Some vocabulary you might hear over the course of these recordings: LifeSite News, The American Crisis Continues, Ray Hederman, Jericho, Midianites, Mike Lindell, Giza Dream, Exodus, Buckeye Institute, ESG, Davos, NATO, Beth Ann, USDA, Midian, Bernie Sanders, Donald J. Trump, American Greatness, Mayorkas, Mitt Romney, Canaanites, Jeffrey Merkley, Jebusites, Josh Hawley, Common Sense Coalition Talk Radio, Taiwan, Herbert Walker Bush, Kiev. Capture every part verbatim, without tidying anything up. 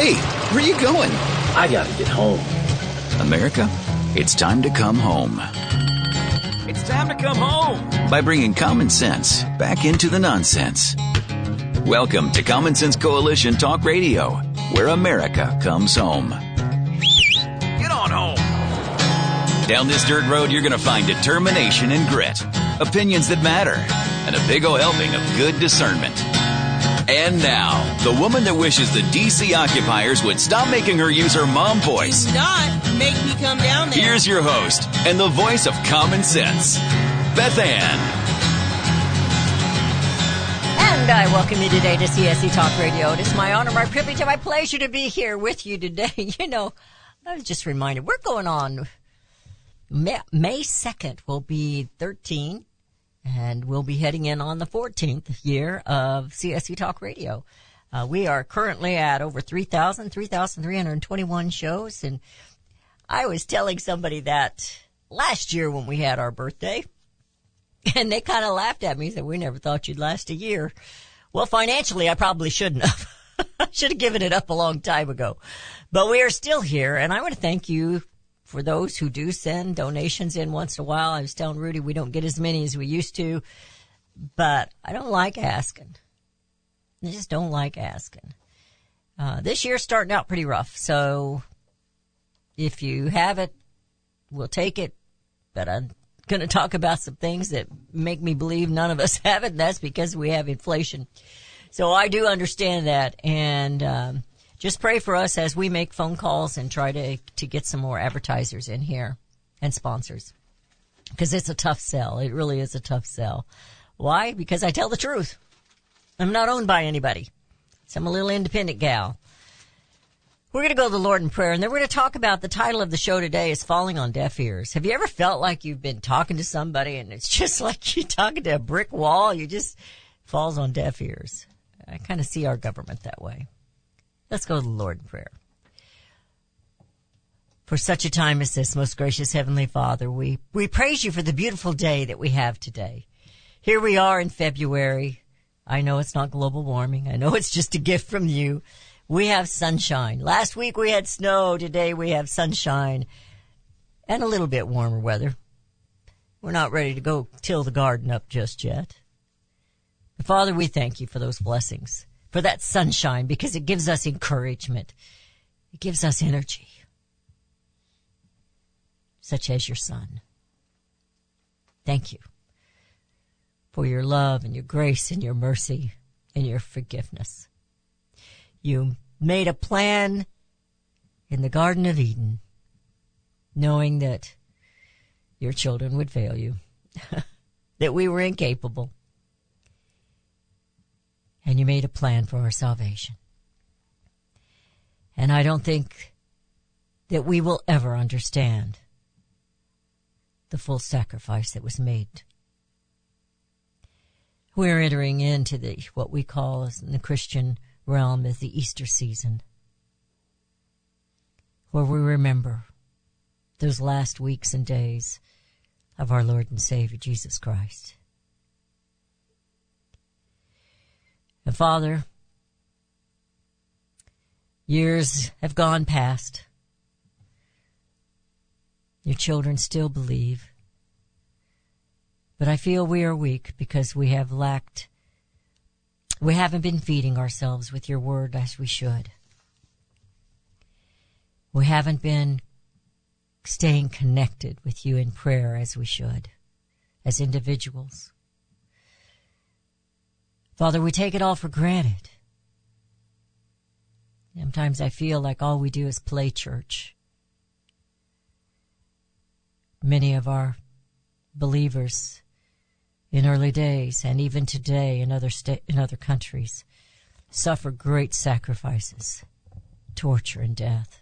Hey, where are you going? I gotta get home. America, it's time to come home. It's time to come home. By bringing common sense back into the nonsense. Welcome to Common Sense Coalition Talk Radio, where America comes home. Get on home. Down this dirt road, you're going to find determination and grit, opinions that matter, and a big old helping of good discernment. And now, the woman that wishes the D C occupiers would stop making her use her mom voice. Do not make me come down there. Here's your host and the voice of common sense, Beth Ann. And I welcome you today to C S E Talk Radio. It is my honor, my privilege, and my pleasure to be here with you today. You know, I was just reminded, we're going on May second will be thirteen. And we'll be heading in on the fourteenth year of C S E Talk Radio. Uh, we are currently at over three thousand, three thousand three hundred twenty-one shows. And I was telling somebody that last year when we had our birthday, and they kind of laughed at me, said, we never thought you'd last a year. Well, financially, I probably shouldn't have. I should have given it up a long time ago. But we are still here, and I want to thank you for those who do send donations in once in a while. I was telling Rudy we don't get as many as we used to, but I don't like asking. I just don't like asking. Uh, this year's starting out pretty rough, so if you have it, we'll take it. But I'm going to talk about some things that make me believe none of us have it, and that's because we have inflation. So I do understand that, and um just pray for us as we make phone calls and try to, to get some more advertisers in here and sponsors, because it's a tough sell. It really is a tough sell. Why? Because I tell the truth. I'm not owned by anybody. So I'm a little independent gal. We're going to go to the Lord in prayer, and then we're going to talk about the title of the show today is Falling on Deaf Ears. Have you ever felt like you've been talking to somebody and it's just like you're talking to a brick wall? You just falls on deaf ears. I kind of see our government that way. Let's go to the Lord in prayer. For such a time as this, most gracious Heavenly Father, we, we praise you for the beautiful day that we have today. Here we are in February. I know it's not global warming. I know it's just a gift from you. We have sunshine. Last week we had snow. Today we have sunshine and a little bit warmer weather. We're not ready to go till the garden up just yet. But Father, we thank you for those blessings, for that sunshine, because it gives us encouragement. It gives us energy, such as your son. Thank you for your love and your grace and your mercy and your forgiveness. You made a plan in the Garden of Eden, knowing that your children would fail you, that we were incapable. And you made a plan for our salvation. And I don't think that we will ever understand the full sacrifice that was made. We're entering into the what we call in the Christian realm as the Easter season, where we remember those last weeks and days of our Lord and Savior, Jesus Christ. And Father, years have gone past. Your children still believe. But I feel we are weak because we have lacked, we haven't been feeding ourselves with your word as we should. We haven't been staying connected with you in prayer as we should, as individuals. Father, we take it all for granted. Sometimes I feel like all we do is play church. Many of our believers in early days and even today in other sta- in other countries suffer great sacrifices, torture and death.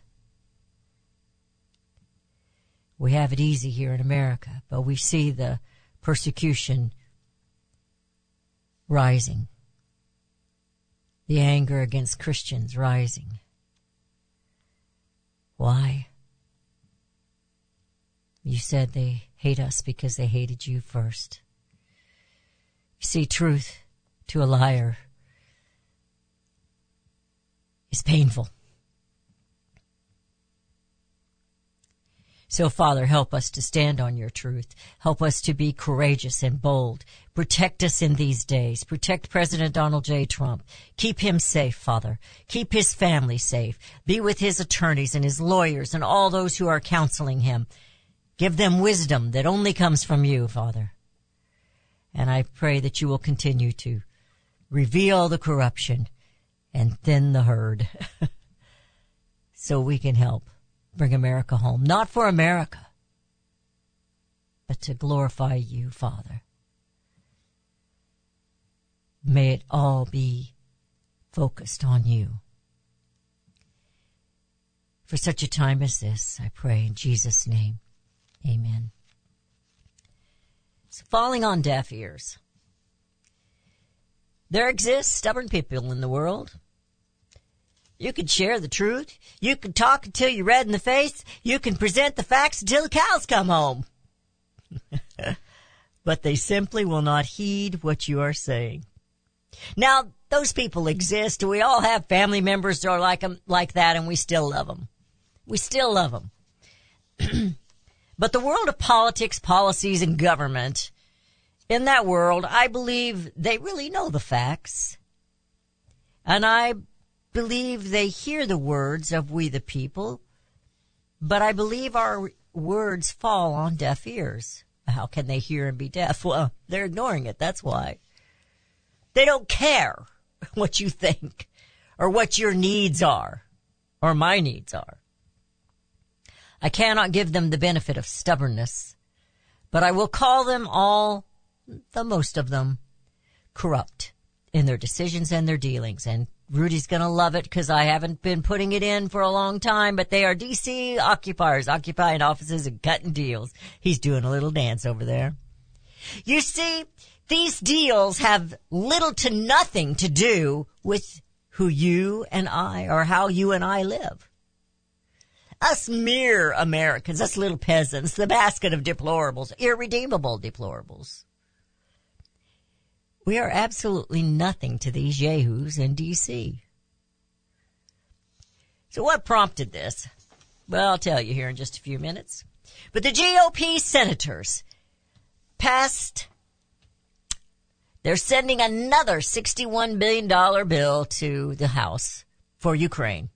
We have it easy here in America, but we see the persecution rising, the anger against Christians rising. Why? You said they hate us because they hated you first. You see, truth to a liar is painful. So, Father, help us to stand on your truth. Help us to be courageous and bold. Protect us in these days. Protect President Donald J. Trump. Keep him safe, Father. Keep his family safe. Be with his attorneys and his lawyers and all those who are counseling him. Give them wisdom that only comes from you, Father. And I pray that you will continue to reveal the corruption and thin the herd so we can help bring America home. Not for America, but to glorify you, Father. May it all be focused on you. For such a time as this, I pray in Jesus' name. Amen. So, falling on deaf ears. There exist stubborn people in the world. You can share the truth. You can talk until you're red in the face. You can present the facts until the cows come home. But they simply will not heed what you are saying. Now, those people exist. We all have family members that are like, them, like that, and we still love them. We still love them. But the world of politics, policies, and government, in that world, I believe they really know the facts. And I believe they hear the words of we the people, but I believe our words fall on deaf ears. How can they hear and be deaf? Well, they're ignoring it, that's why. They don't care what you think or what your needs are or my needs are. I cannot give them the benefit of stubbornness, but I will call them all, the most of them, corrupt in their decisions and their dealings. And Rudy's going to love it because I haven't been putting it in for a long time, but they are D C occupiers, occupying offices and cutting deals. He's doing a little dance over there. You see, these deals have little to nothing to do with who you and I or how you and I live. Us mere Americans, us little peasants, the basket of deplorables, irredeemable deplorables. We are absolutely nothing to these yahoos in D C So what prompted this? Well, I'll tell you here in just a few minutes. But the G O P senators passed, they're sending another sixty-one billion dollars bill to the House for Ukraine.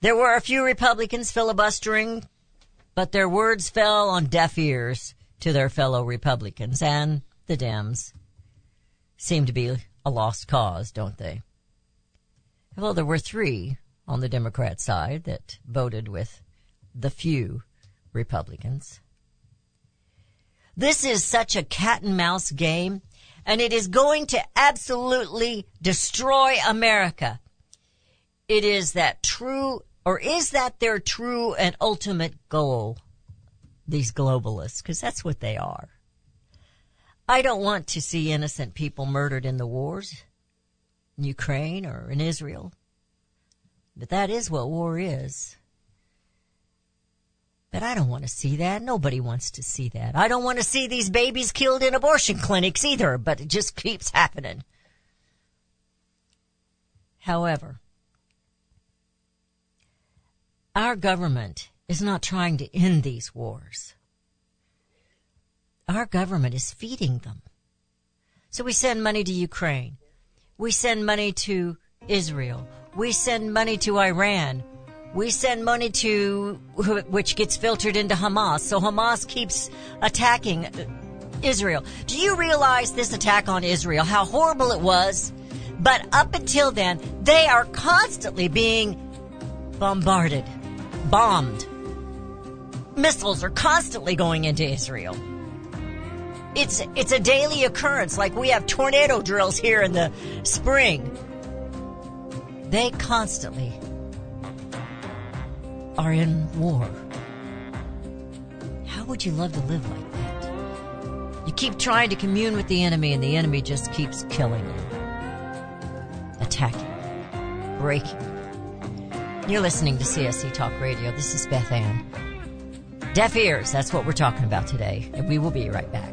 There were a few Republicans filibustering, but their words fell on deaf ears to their fellow Republicans, and the Dems seem to be a lost cause, don't they? Well, there were three on the Democrat side that voted with the few Republicans. This is such a cat-and-mouse game, and it is going to absolutely destroy America. It is that true, or is that their true and ultimate goal, these globalists? Because that's what they are. I don't want to see innocent people murdered in the wars, in Ukraine or in Israel. But that is what war is. But I don't want to see that. Nobody wants to see that. I don't want to see these babies killed in abortion clinics either, but it just keeps happening. However, our government is not trying to end these wars. Our government is feeding them. So we send money to Ukraine. We send money to Israel. We send money to Iran. We send money to, which gets filtered into Hamas. So Hamas keeps attacking Israel. Do you realize this attack on Israel, how horrible it was? But up until then, they are constantly being bombarded. Bombed. Missiles are constantly going into Israel. It's it's a daily occurrence, like we have tornado drills here in the spring. They constantly are in war. How would you love to live like that? You keep trying to commune with the enemy, and the enemy just keeps killing you, attacking, breaking. You're listening to C S C Talk Radio. This is Beth Ann. Deaf ears, that's what we're talking about today, and we will be right back.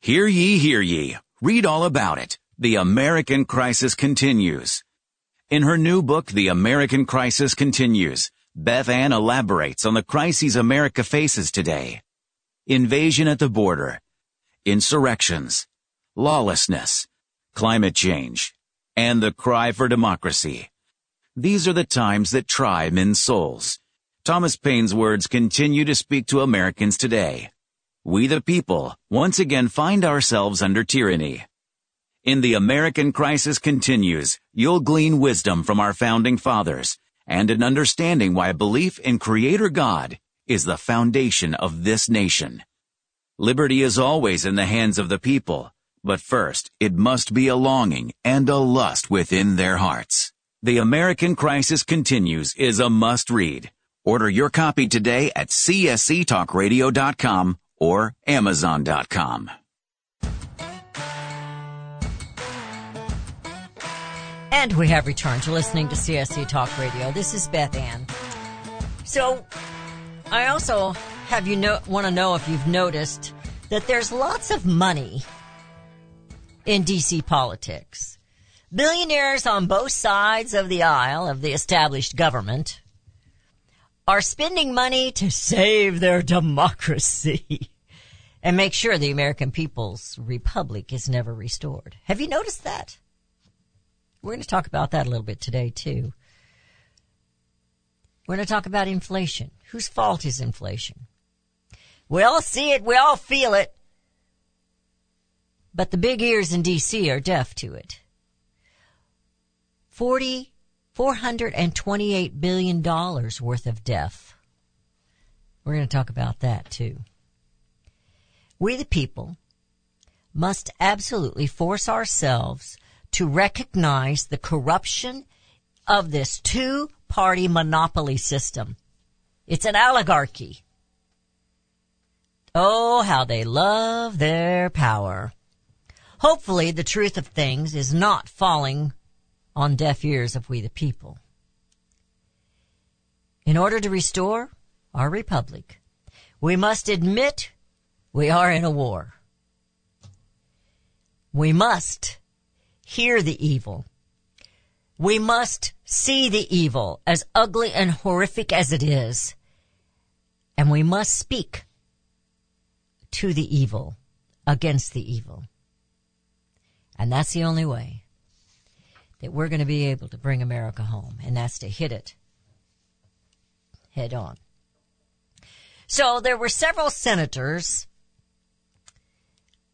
Hear ye, hear ye. Read all about it. The American Crisis Continues. In her new book, The American Crisis Continues, Beth Ann elaborates on the crises America faces today. Invasion at the border, insurrections, lawlessness, climate change, and the cry for democracy. These are the times that try men's souls. Thomas Paine's words continue to speak to Americans today. We the people once again find ourselves under tyranny. In The American Crisis Continues, you'll glean wisdom from our founding fathers and an understanding why belief in Creator God is the foundation of this nation. Liberty is always in the hands of the people, but first it must be a longing and a lust within their hearts. The American Crisis Continues is a must-read. Order your copy today at c s c talk radio dot com or amazon dot com. And we have returned to listening to C S C Talk Radio. This is Beth Ann. So I also have you know, want to know if you've noticed that there's lots of money in D C politics. Billionaires on both sides of the aisle of the established government are spending money to save their democracy and make sure the American people's republic is never restored. Have you noticed that? We're going to talk about that a little bit today, too. We're going to talk about inflation. Whose fault is inflation? We all see it. We all feel it. But the big ears in D C are deaf to it. Forty four hundred twenty-eight billion dollars worth of death. We're going to talk about that, too. We, the people, must absolutely force ourselves to recognize the corruption of this two-party monopoly system. It's an oligarchy. Oh, how they love their power. Hopefully, the truth of things is not falling on deaf ears of we the people. In order to restore our republic, we must admit we are in a war. We must hear the evil. We must see the evil, as ugly and horrific as it is. And we must speak to the evil, against the evil. And that's the only way that we're going to be able to bring America home, and that's to hit it head on. So there were several senators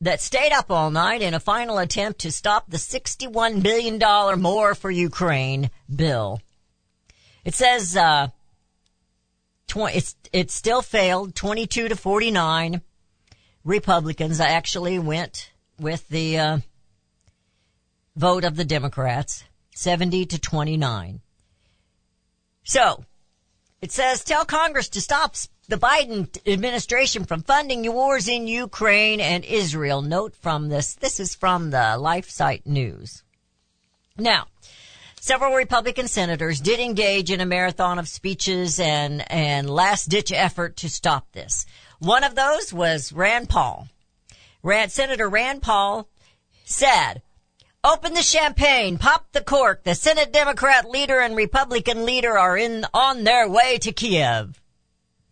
that stayed up all night in a final attempt to stop the sixty-one billion dollars more for Ukraine bill. It says, uh, tw- it's, it still failed. twenty-two to forty-nine Republicans actually went with the, uh, vote of the Democrats. seventy to twenty-nine So it says, tell Congress to stop the Biden administration from funding wars in Ukraine and Israel. Note from this. This is from the LifeSite News. Now, several Republican senators did engage in a marathon of speeches and, and last-ditch effort to stop this. One of those was Rand Paul. Rand, Senator Rand Paul said, open the champagne, pop the cork. The Senate Democrat leader and Republican leader are in on their way to Kiev.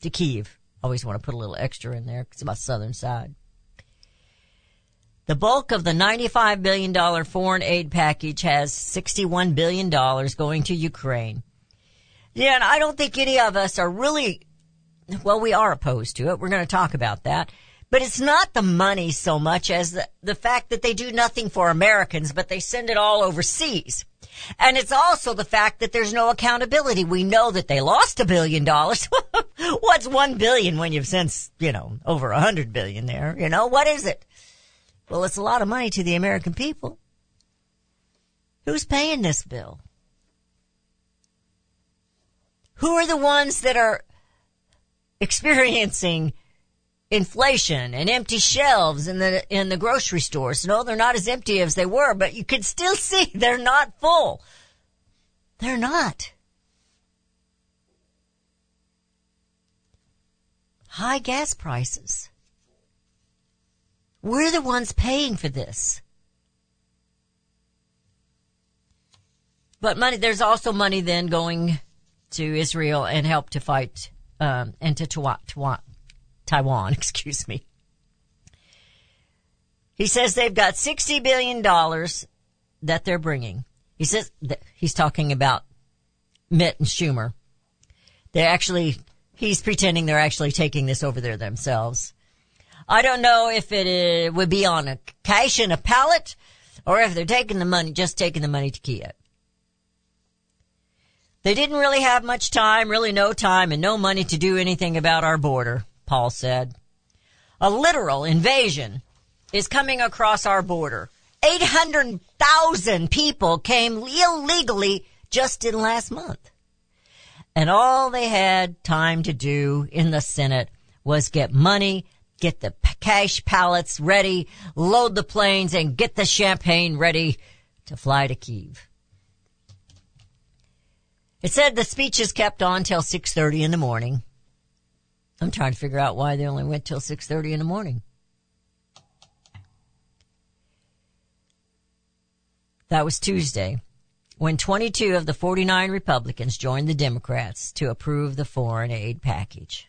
To Kiev. Always want to put a little extra in there because it's my southern side. The bulk of the ninety-five billion dollars foreign aid package has sixty-one billion dollars going to Ukraine. Yeah, and I don't think any of us are really, well, we are opposed to it. We're going to talk about that. But it's not the money so much as the, the fact that they do nothing for Americans, but they send it all overseas. And it's also the fact that there's no accountability. We know that they lost a billion dollars. What's one billion when you've sent, you know, over a hundred billion there? You know, what is it? Well, it's a lot of money to the American people. Who's paying this bill? Who are the ones that are experiencing inflation and empty shelves in the in the grocery stores? No, they're not as empty as they were, but you can still see they're not full. They're not. High gas prices. We're the ones paying for this. But money, there's also money then going to Israel and help to fight um, and to Taiwan. Taiwan, excuse me. He says they've got sixty billion dollars that they're bringing. He says, he's talking about Mitt and Schumer. They actually, he's pretending they're actually taking this over there themselves. I don't know if it, is, it would be on a cash and a pallet or if they're taking the money, just taking the money to Kiev. They didn't really have much time, really no time and no money to do anything about our border. Paul said, a literal invasion is coming across our border. eight hundred thousand people came illegally just in last month. And all they had time to do in the Senate was get money, get the cash pallets ready, load the planes, and get the champagne ready to fly to Kiev. It said the speeches kept on till six thirty in the morning. I'm trying to figure out why they only went till six thirty in the morning. That was Tuesday, when twenty-two of the forty-nine Republicans joined the Democrats to approve the foreign aid package.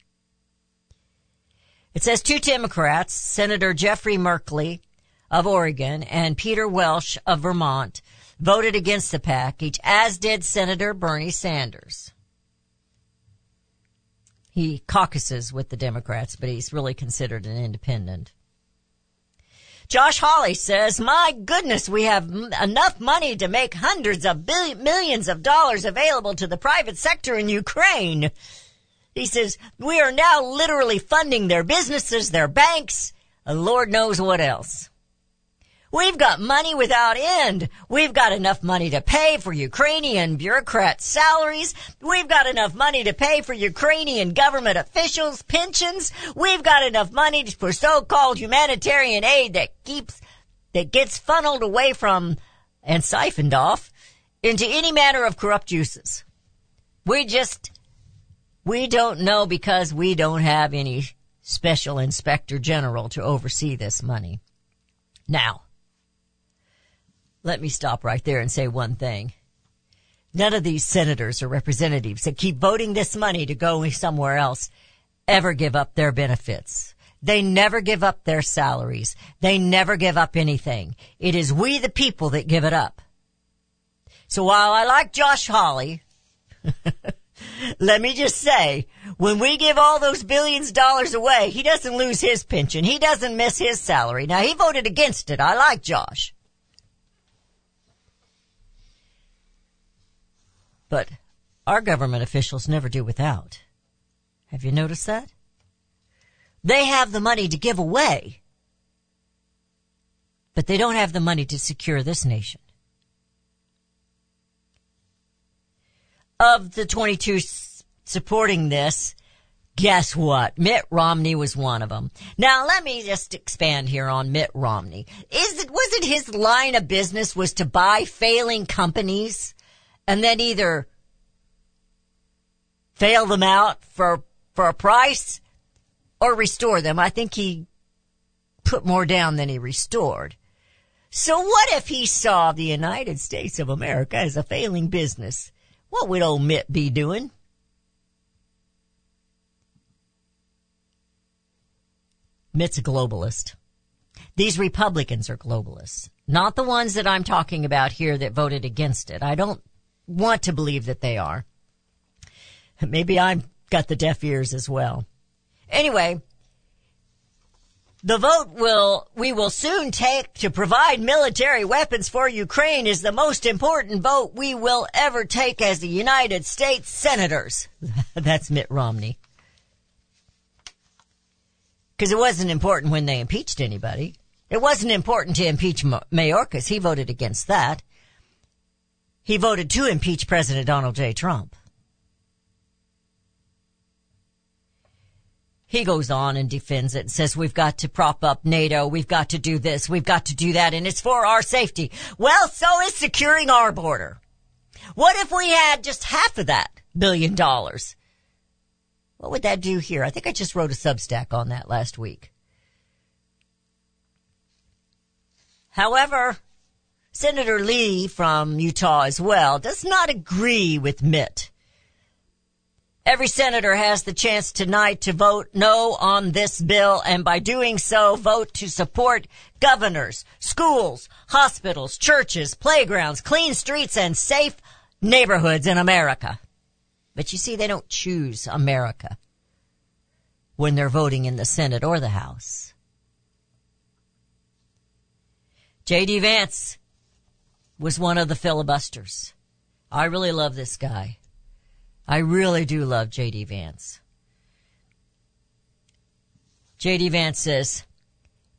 It says two Democrats, Senator Jeffrey Merkley of Oregon and Peter Welch of Vermont, voted against the package, as did Senator Bernie Sanders. He caucuses with the Democrats, but he's really considered an independent. Josh Hawley says, my goodness, we have m- enough money to make hundreds of bill- millions of dollars available to the private sector in Ukraine. He says, we are now literally funding their businesses, their banks, and Lord knows what else. We've got money without end. We've got enough money to pay for Ukrainian bureaucrats' salaries. We've got enough money to pay for Ukrainian government officials' pensions. We've got enough money for so-called humanitarian aid that keeps, that gets funneled away from and siphoned off into any manner of corrupt uses. We just, we don't know because we don't have any special inspector general to oversee this money. Now, let me stop right there and say one thing. None of these senators or representatives that keep voting this money to go somewhere else ever give up their benefits. They never give up their salaries. They never give up anything. It is we, the people, that give it up. So while I like Josh Hawley let me just say, when we give all those billions of dollars away, he doesn't lose his pension. He doesn't miss his salary. Now, he voted against it. I like Josh. But our government officials never do without. Have you noticed that? They have the money to give away, but they don't have the money to secure this nation. Of the twenty-two s- supporting this, guess what? Mitt Romney was one of them. Now, let me just expand here on Mitt Romney. Is it, was it his line of business was to buy failing companies and then either fail them out for, for a price or restore them? I think he put more down than he restored. So what if he saw the United States of America as a failing business? What would old Mitt be doing? Mitt's a globalist. These Republicans are globalists, not the ones that I'm talking about here that voted against it. I don't want to believe that they are. Maybe I've got the deaf ears as well. Anyway, the vote will we will soon take to provide military weapons for Ukraine is the most important vote we will ever take as the United States senators. That's Mitt Romney. Because it wasn't important when they impeached anybody. It wasn't important to impeach Mayorkas. He voted against that. He voted to impeach President Donald J. Trump. He goes on and defends it and says, we've got to prop up NATO. We've got to do this. We've got to do that. And it's for our safety. Well, so is securing our border. What if we had just half of that billion dollars? What would that do here? I think I just wrote a Substack on that last week. However, Senator Lee from Utah as well does not agree with Mitt. Every senator has the chance tonight to vote no on this bill, and by doing so, vote to support governors, schools, hospitals, churches, playgrounds, clean streets, and safe neighborhoods in America. But you see, they don't choose America when they're voting in the Senate or the House. J D. Vance was one of the filibusters. I really love this guy. I really do love J D. Vance. J D. Vance says,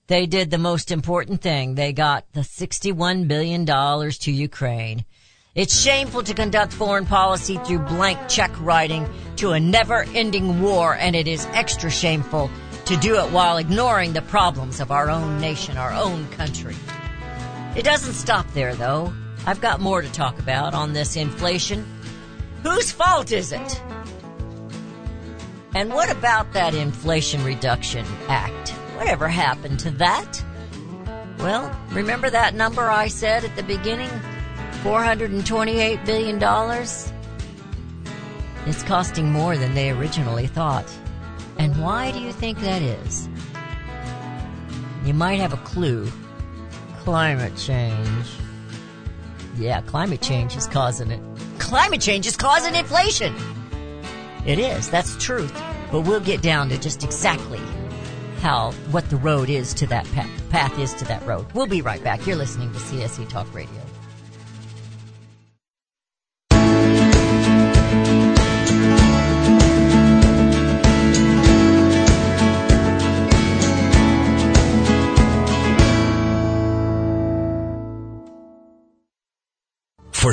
they did the most important thing. They got the sixty-one billion dollars to Ukraine. It's shameful to conduct foreign policy through blank check writing to a never-ending war, and it is extra shameful to do it while ignoring the problems of our own nation, our own country. It doesn't stop there, though. I've got more to talk about on this inflation. Whose fault is it? And what about that Inflation Reduction Act? Whatever happened to that? Well, remember that number I said at the beginning? four hundred twenty-eight billion dollars? It's costing more than they originally thought. And why do you think that is? You might have a clue. Climate change. Yeah, climate change is causing it. Climate change is causing inflation. It is. That's the truth. But we'll get down to just exactly how, what the road is to that path, path is to that road. We'll be right back. You're listening to C S E Talk Radio. For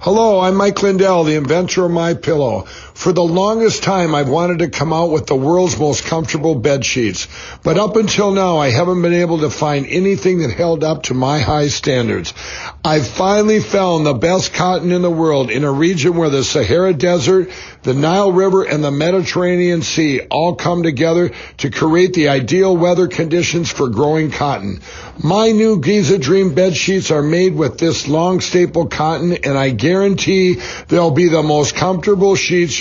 Hello, I'm Mike Lindell, the inventor of MyPillow. For the longest time, I've wanted to come out with the world's most comfortable bed sheets, but up until now, I haven't been able to find anything that held up to my high standards. I've finally found the best cotton in the world in a region where the Sahara Desert, the Nile River, and the Mediterranean Sea all come together to create the ideal weather conditions for growing cotton. My new Giza Dream bed sheets are made with this long staple cotton, and I guarantee they'll be the most comfortable sheets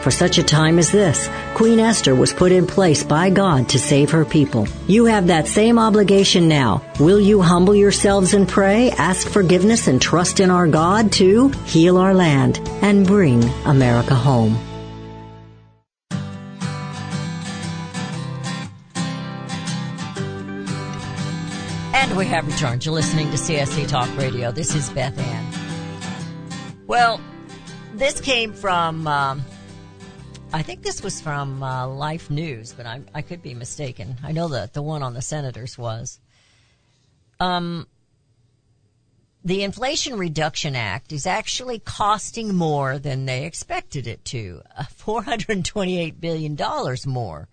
For such a time as this, Queen Esther was put in place by God to save her people. You have that same obligation now. Will you humble yourselves and pray, ask forgiveness, and trust in our God to heal our land and bring America home? And we have returned. You're listening to C S C Talk Radio. This is Beth Ann. Well, this came from... Um, I think this was from uh, Life News, but I, I could be mistaken. I know that the one on the senators was. Um, the Inflation Reduction Act is actually costing more than they expected it to, uh, four hundred twenty-eight billion dollars more.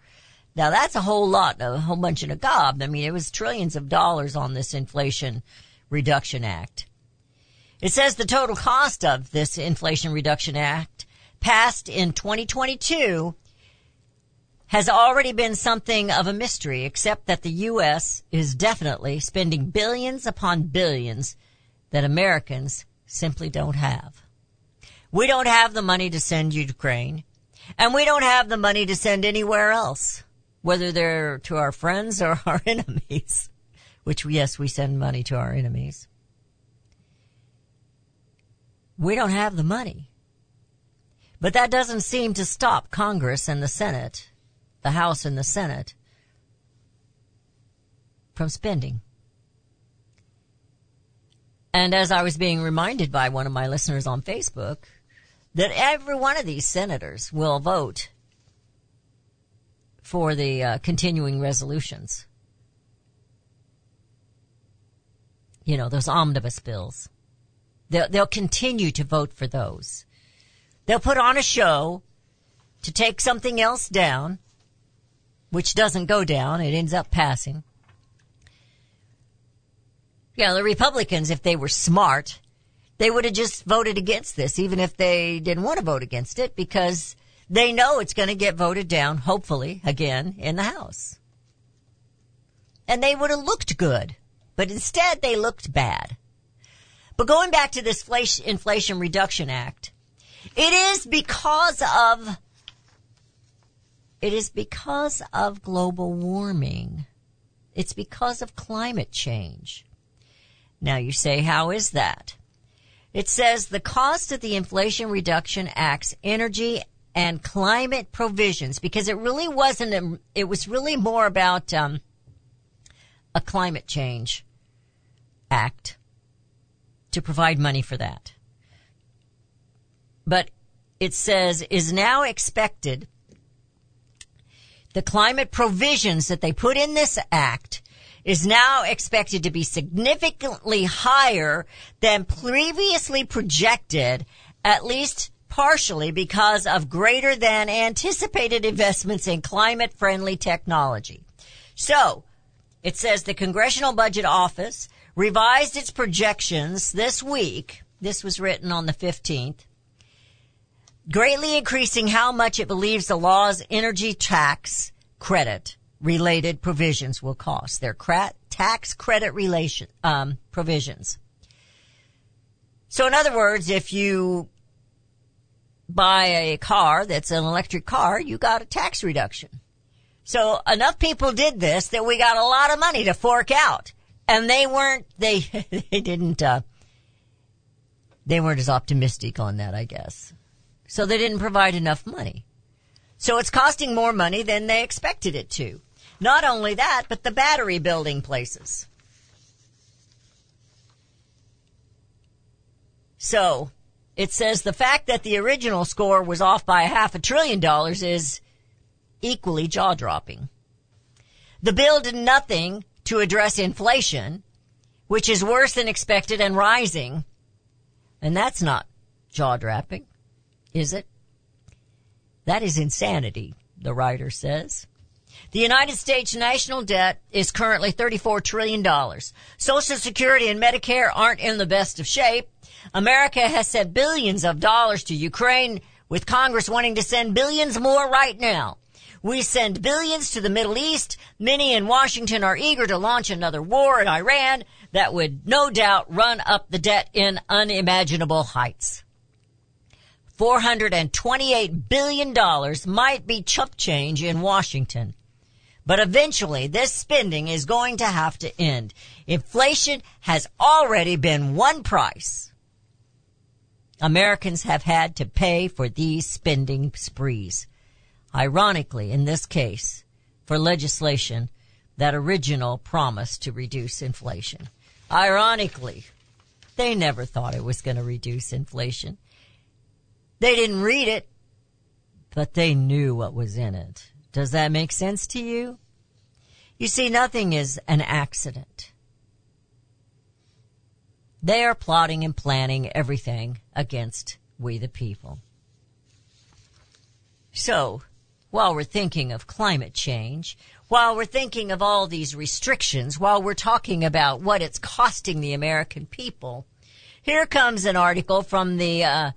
Now, that's a whole lot, a whole bunch in a gob. I mean, it was trillions of dollars on this Inflation Reduction Act. It says the total cost of this Inflation Reduction Act passed in twenty twenty-two has already been something of a mystery, except that the U S is definitely spending billions upon billions that Americans simply don't have. We don't have the money to send Ukraine, and we don't have the money to send anywhere else, whether they're to our friends or our enemies, which, yes, we send money to our enemies. We don't have the money. But that doesn't seem to stop Congress and the Senate, the House and the Senate, from spending. And as I was being reminded by one of my listeners on Facebook, that every one of these senators will vote for the uh, continuing resolutions. you know, those omnibus bills. They'll, they'll continue to vote for those. They'll put on a show to take something else down, which doesn't go down. It ends up passing. Yeah, you know, the Republicans, if they were smart, they would have just voted against this, even if they didn't want to vote against it, because they know it's going to get voted down, hopefully, again, in the House. And they would have looked good, but instead they looked bad. But going back to this Inflation Reduction Act, it is because of, it is because of global warming. It's because of climate change. Now you say, how is that? It says the cost of the Inflation Reduction Act's energy and climate provisions, because it really wasn't, a, it was really more about um, a climate change act to provide money for that. But it says is now expected the climate provisions that they put in this act is now expected to be significantly higher than previously projected, at least partially because of greater than anticipated investments in climate-friendly technology. So, it says the Congressional Budget Office revised its projections this week. This was written on the fifteenth. Greatly increasing how much it believes the law's energy tax credit related provisions will cost, their cra- tax credit relation um, provisions. So in other words, if you buy a car that's an electric car, you got a tax reduction. So enough people did this that we got a lot of money to fork out, and they weren't they they didn't uh, they weren't as optimistic on that, I guess. So they didn't provide enough money. So it's costing more money than they expected it to. Not only that, but the battery building places. So it says the fact that the original score was off by a half a trillion dollars is equally jaw-dropping. The bill did nothing to address inflation, which is worse than expected and rising. And that's not jaw-dropping, is it? That is insanity, the writer says. The United States national debt is currently thirty-four trillion dollars. Social Security and Medicare aren't in the best of shape. America has sent billions of dollars to Ukraine, with Congress wanting to send billions more right now. We send billions to the Middle East. Many in Washington are eager to launch another war in Iran that would no doubt run up the debt in unimaginable heights. four hundred twenty-eight billion dollars might be chump change in Washington. But eventually, this spending is going to have to end. Inflation has already been one price Americans have had to pay for these spending sprees. Ironically, in this case, for legislation that originally promised to reduce inflation. Ironically, they never thought it was going to reduce inflation. They didn't read it, but they knew what was in it. Does that make sense to you? You see, nothing is an accident. They are plotting and planning everything against we the people. So, while we're thinking of climate change, while we're thinking of all these restrictions, while we're talking about what it's costing the American people, here comes an article from the uh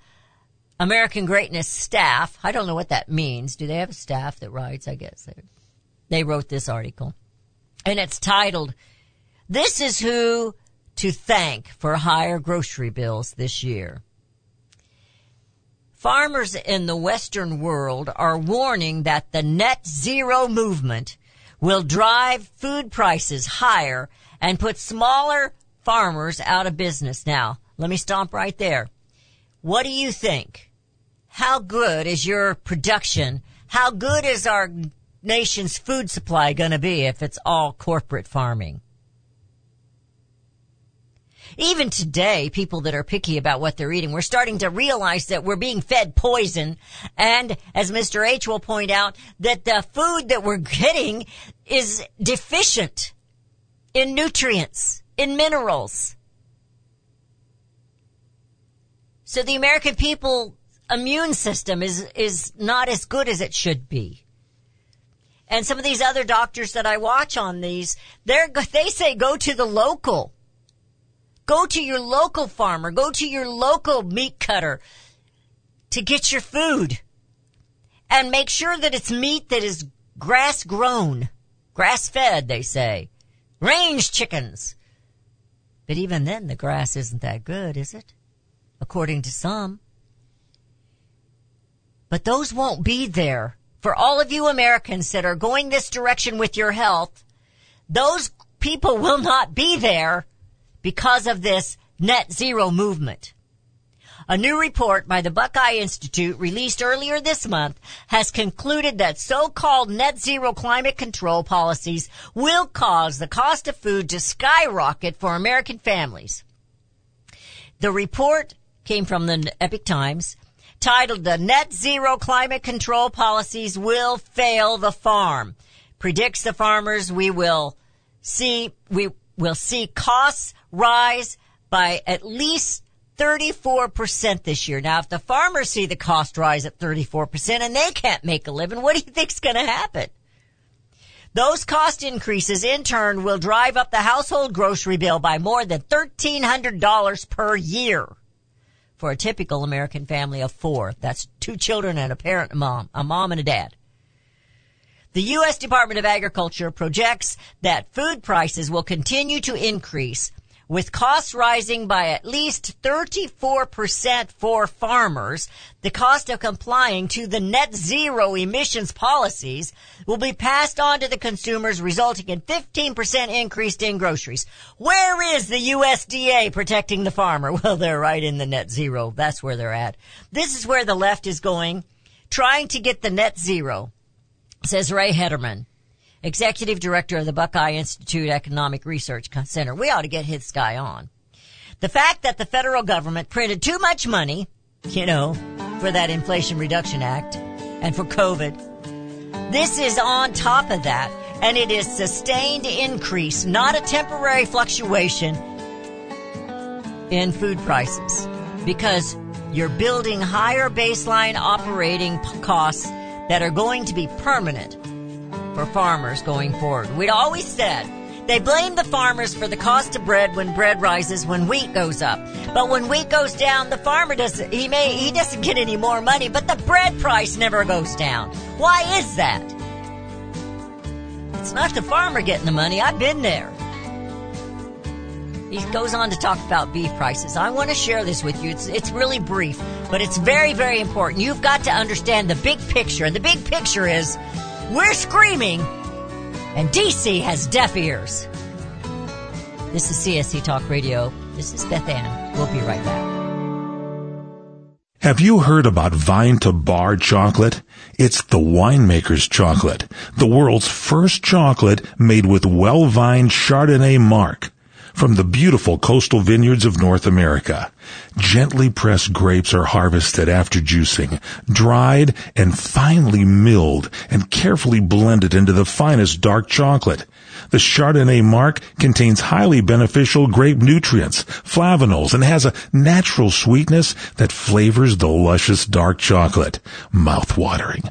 American Greatness staff. I don't know what that means. Do they have a staff that writes? I guess they, they wrote this article. And it's titled, "This is Who to Thank for Higher Grocery Bills This Year." Farmers in the Western world are warning that the net zero movement will drive food prices higher and put smaller farmers out of business. Now, let me stop right there. What do you think? How good is your production? How good is our nation's food supply going to be if it's all corporate farming? Even today, people that are picky about what they're eating, we're starting to realize that we're being fed poison. And as Mister H will point out, that the food that we're getting is deficient in nutrients, in minerals, So the American people immune system is, is not as good as it should be. And some of these other doctors that I watch on these, they're, they say go to the local. Go to your local farmer. Go to your local meat cutter to get your food. And make sure that it's meat that is grass grown. Grass fed, they say. Range chickens. But even then, the grass isn't that good, is it? According to some. But those won't be there. For all of you Americans that are going this direction with your health, those people will not be there because of this net zero movement. A new report by the Buckeye Institute released earlier this month has concluded that so-called net zero climate control policies will cause the cost of food to skyrocket for American families. The report came from the Epoch Times, titled "The Net Zero Climate Control Policies Will Fail the Farm." Predicts the farmers we will see, we will see costs rise by at least thirty-four percent this year. Now, if the farmers see the cost rise at thirty-four percent and they can't make a living, what do you think's going to happen? Those cost increases, in turn, will drive up the household grocery bill by more than one thousand three hundred dollars per year. For a typical American family of four, that's two children and a parent, a mom, a mom and a dad. The U S Department of Agriculture projects that food prices will continue to increase, with costs rising by at least thirty-four percent for farmers. The cost of complying to the net zero emissions policies will be passed on to the consumers, resulting in fifteen percent increase in groceries. Where is the U S D A protecting the farmer? Well, they're right in the net zero. That's where they're at. This is where the left is going, trying to get the net zero, says Ray Hederman, executive director of the Buckeye Institute Economic Research Center. We ought to get his guy on. The fact that the federal government printed too much money, you know, for that Inflation Reduction Act and for COVID, this is on top of that, and it is sustained increase, not a temporary fluctuation in food prices, because you're building higher baseline operating costs that are going to be permanent for farmers going forward. We'd always said they blame the farmers for the cost of bread when bread rises, when wheat goes up. But when wheat goes down, the farmer doesn't, he may, he doesn't get any more money, but the bread price never goes down. Why is that? It's not the farmer getting the money. I've been there. He goes on to talk about beef prices. I want to share this with you. It's, it's really brief, but it's very, very important. You've got to understand the big picture. And the big picture is, we're screaming, and D C has deaf ears. This is C S C Talk Radio. This is Beth Ann. We'll be right back. Have you heard about Vine to Bar chocolate? It's the winemaker's chocolate, the world's first chocolate made with well-vined Chardonnay marc from the beautiful coastal vineyards of North America. Gently pressed grapes are harvested after juicing, dried and finely milled and carefully blended into the finest dark chocolate. The Chardonnay marc contains highly beneficial grape nutrients, flavanols, and has a natural sweetness that flavors the luscious dark chocolate. Mouthwatering,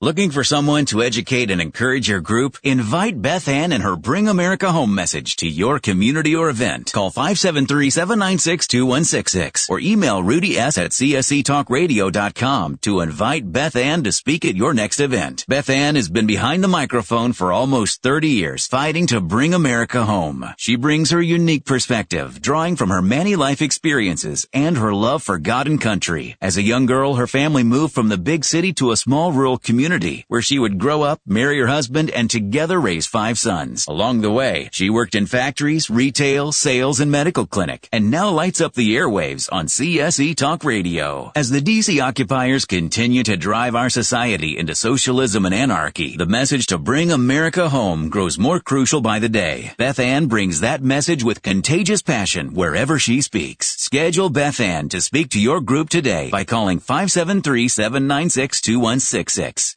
Looking for someone to educate and encourage your group? Invite Beth Ann and her Bring America Home message to your community or event. Call five seven three, seven nine six, two one six six or email Rudy S at C S C talk radio dot com to invite Beth Ann to speak at your next event. Beth Ann has been behind the microphone for almost thirty years, fighting to bring America home. She brings her unique perspective, drawing from her many life experiences and her love for God and country. As a young girl, her family moved from the big city to a small rural community community, where she would grow up, marry her husband, and together raise five sons. Along the way, she worked in factories, retail, sales, and medical clinic, and now lights up the airwaves on C S E Talk Radio. As the D C occupiers continue to drive our society into socialism and anarchy, the message to bring America home grows more crucial by the day. Beth Ann brings that message with contagious passion wherever she speaks. Schedule Beth Ann to speak to your group today by calling five seven three, seven nine six, two one six six.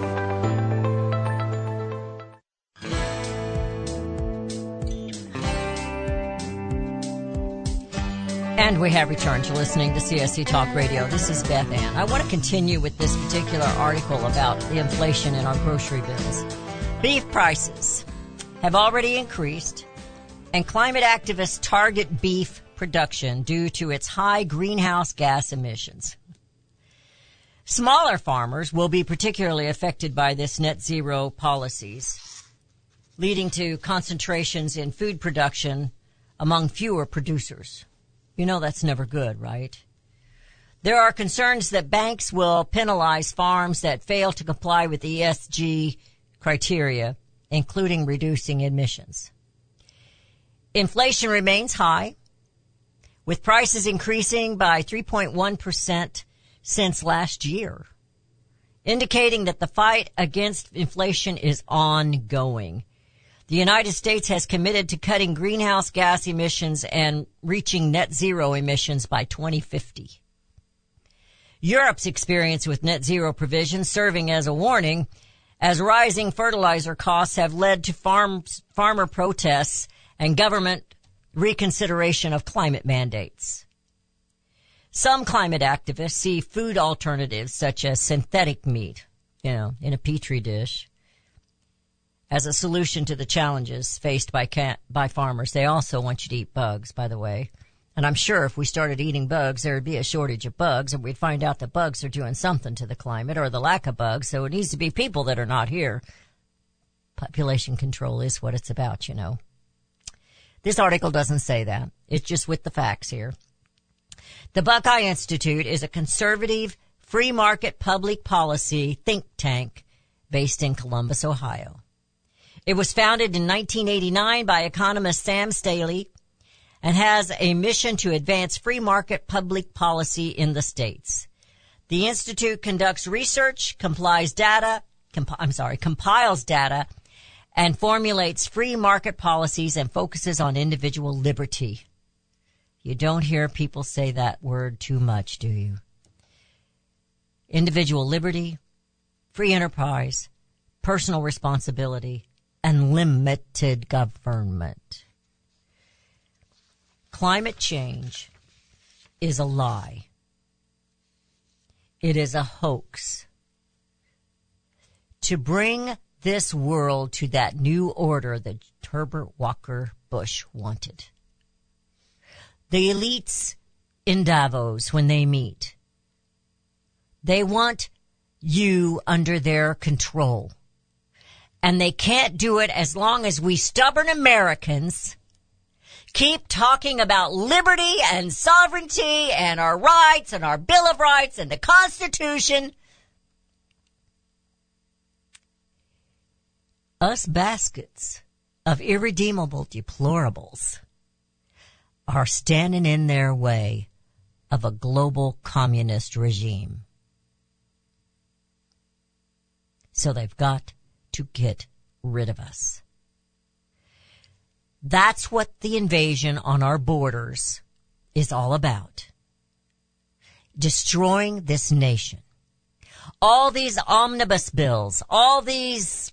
And we have returned to listening to C S C Talk Radio. This is Beth Ann. I want to continue with this particular article about the inflation in our grocery bills. Beef prices have already increased, and climate activists target beef production due to its high greenhouse gas emissions. Smaller farmers will be particularly affected by this net zero policies, leading to concentrations in food production among fewer producers. You know that's never good, right? There are concerns that banks will penalize farms that fail to comply with E S G criteria, including reducing emissions. Inflation remains high, with prices increasing by three point one percent since last year, indicating that the fight against inflation is ongoing. The United States has committed to cutting greenhouse gas emissions and reaching net zero emissions by twenty fifty. Europe's experience with net zero provisions serving as a warning, as rising fertilizer costs have led to farm, farmer protests and government reconsideration of climate mandates. Some climate activists see food alternatives such as synthetic meat, you know, in a petri dish, as a solution to the challenges faced by can- by farmers. They also want you to eat bugs, by the way. And I'm sure if we started eating bugs, there would be a shortage of bugs, and we'd find out that bugs are doing something to the climate or the lack of bugs, so it needs to be people that are not here. Population control is what it's about, you know. This article doesn't say that. It's just with the facts here. The Buckeye Institute is a conservative, free-market public policy think tank based in Columbus, Ohio. It was founded in nineteen eighty-nine by economist Sam Staley and has a mission to advance free market public policy in the states. The Institute conducts research, compiles data, comp- I'm sorry, compiles data and formulates free market policies and focuses on individual liberty. You don't hear people say that word too much, do you? Individual liberty, free enterprise, personal responsibility, and limited government. Climate change is a lie. It is a hoax. To bring this world to that new order that Herbert Walker Bush wanted. The elites in Davos, when they meet, they want you under their control. And they can't do it as long as we stubborn Americans keep talking about liberty and sovereignty and our rights and our Bill of Rights and the Constitution. Us baskets of irredeemable deplorables are standing in their way of a global communist regime. So they've got to get rid of us. That's what the invasion on our borders is all about. Destroying this nation. All these omnibus bills, all these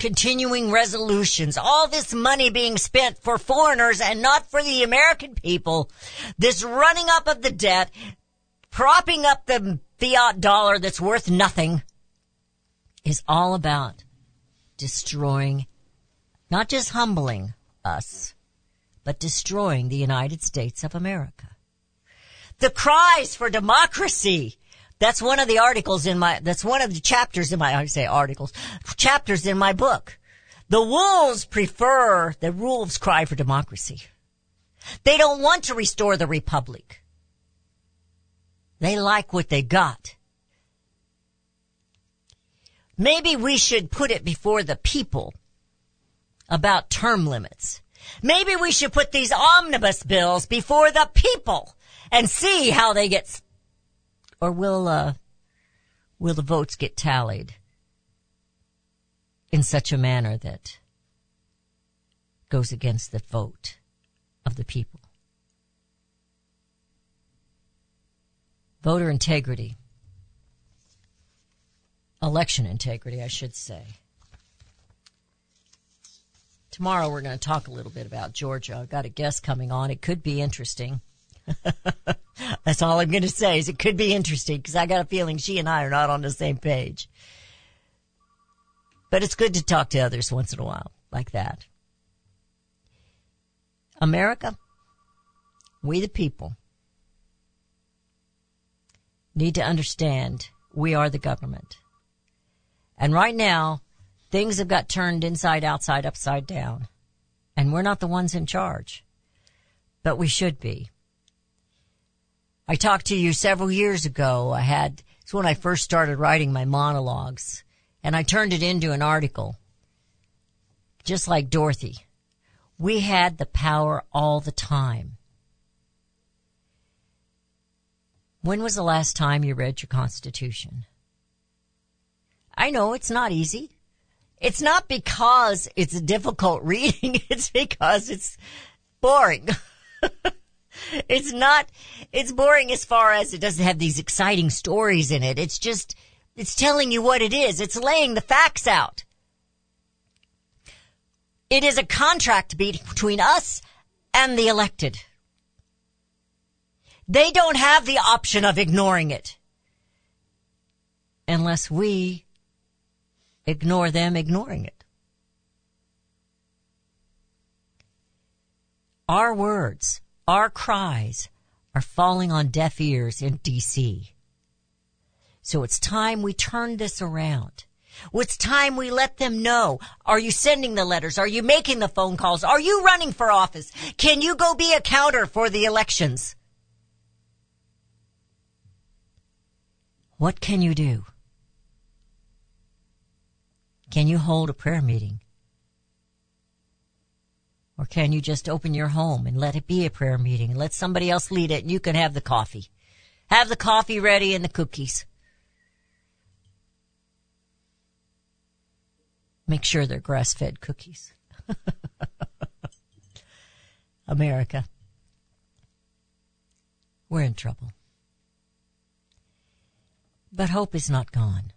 continuing resolutions, all this money being spent for foreigners and not for the American people, this running up of the debt, propping up the fiat dollar that's worth nothing, is all about destroying, not just humbling us, but destroying the United States of America. The cries for democracy. That's one of the articles in my, that's one of the chapters in my, I say articles, chapters in my book. The wolves prefer, the wolves cry for democracy. They don't want to restore the republic. They like what they got. Maybe we should put it before the people about term limits. Maybe we should put these omnibus bills before the people and see how they get, or will, uh, will the votes get tallied in such a manner that goes against the vote of the people. Voter integrity. Election integrity, I should say. Tomorrow we're going to talk a little bit about Georgia. I've got a guest coming on. It could be interesting. That's all I'm going to say is it could be interesting because I got a feeling she and I are not on the same page. But it's good to talk to others once in a while like that. America, we the people, need to understand we are the government. And right now, things have got turned inside, outside, upside down. And we're not the ones in charge. But we should be. I talked to you several years ago. I had, it's when I first started writing my monologues. And I turned it into an article. Just like Dorothy. We had the power all the time. When was the last time you read your Constitution? I know it's not easy. It's not because it's a difficult reading. It's because it's boring. It's not, it's boring as far as it doesn't have these exciting stories in it. It's just, it's telling you what it is. It's laying the facts out. It is a contract between us and the elected. They don't have the option of ignoring it. Unless we ignore them ignoring it. Our words, our cries are falling on deaf ears in D C. So it's time we turn this around. It's time we let them know. Are you sending the letters? Are you making the phone calls? Are you running for office? Can you go be a counter for the elections? What can you do? Can you hold a prayer meeting? Or can you just open your home and let it be a prayer meeting and let somebody else lead it and you can have the coffee? Have the coffee ready and the cookies. Make sure they're grass-fed cookies. America, we're in trouble. But hope is not gone.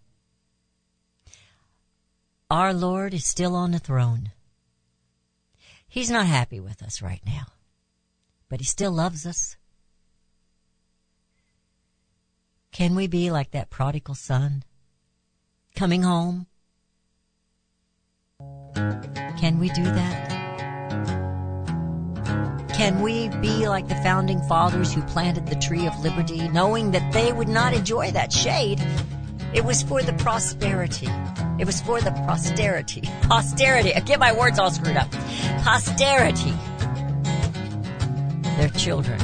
Our Lord is still on the throne. He's not happy with us right now, but he still loves us. Can we be like that prodigal son coming home? Can we do that? Can we be like the founding fathers who planted the tree of liberty, knowing that they would not enjoy that shade? It was for the prosperity. It was for the posterity. Posterity. I get my words all screwed up. Posterity. Their children,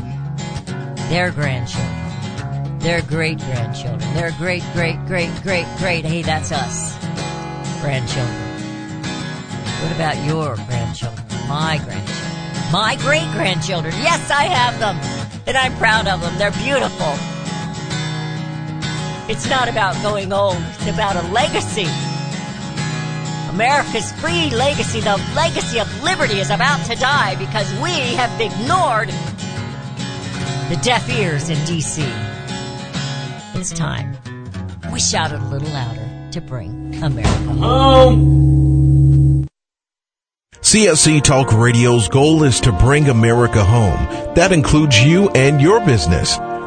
their grandchildren. Their great-grandchildren. Their great-great-great-great-great, hey, that's us, grandchildren. What about your grandchildren? My grandchildren. My great-grandchildren. Yes, I have them, and I'm proud of them. They're beautiful. It's not about going old. It's about a legacy. America's free legacy, the legacy of liberty, is about to die because we have ignored the deaf ears in D C It's time we shouted a little louder to bring America home. C S C Talk Radio's goal is to bring America home. That includes you and your business.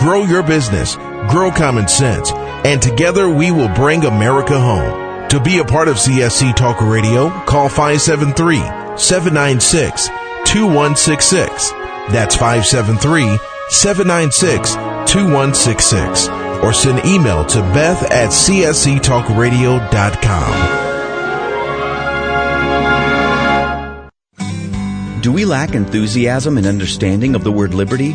Grow your business, grow common sense, and together we will bring America home. To be a part of C S C Talk Radio, call five seven three, seven nine six, two one six six. That's five seven three, seven nine six, two one six six. Or send email to Beth at c s c talk radio dot com. Do we lack enthusiasm and understanding of the word liberty?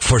For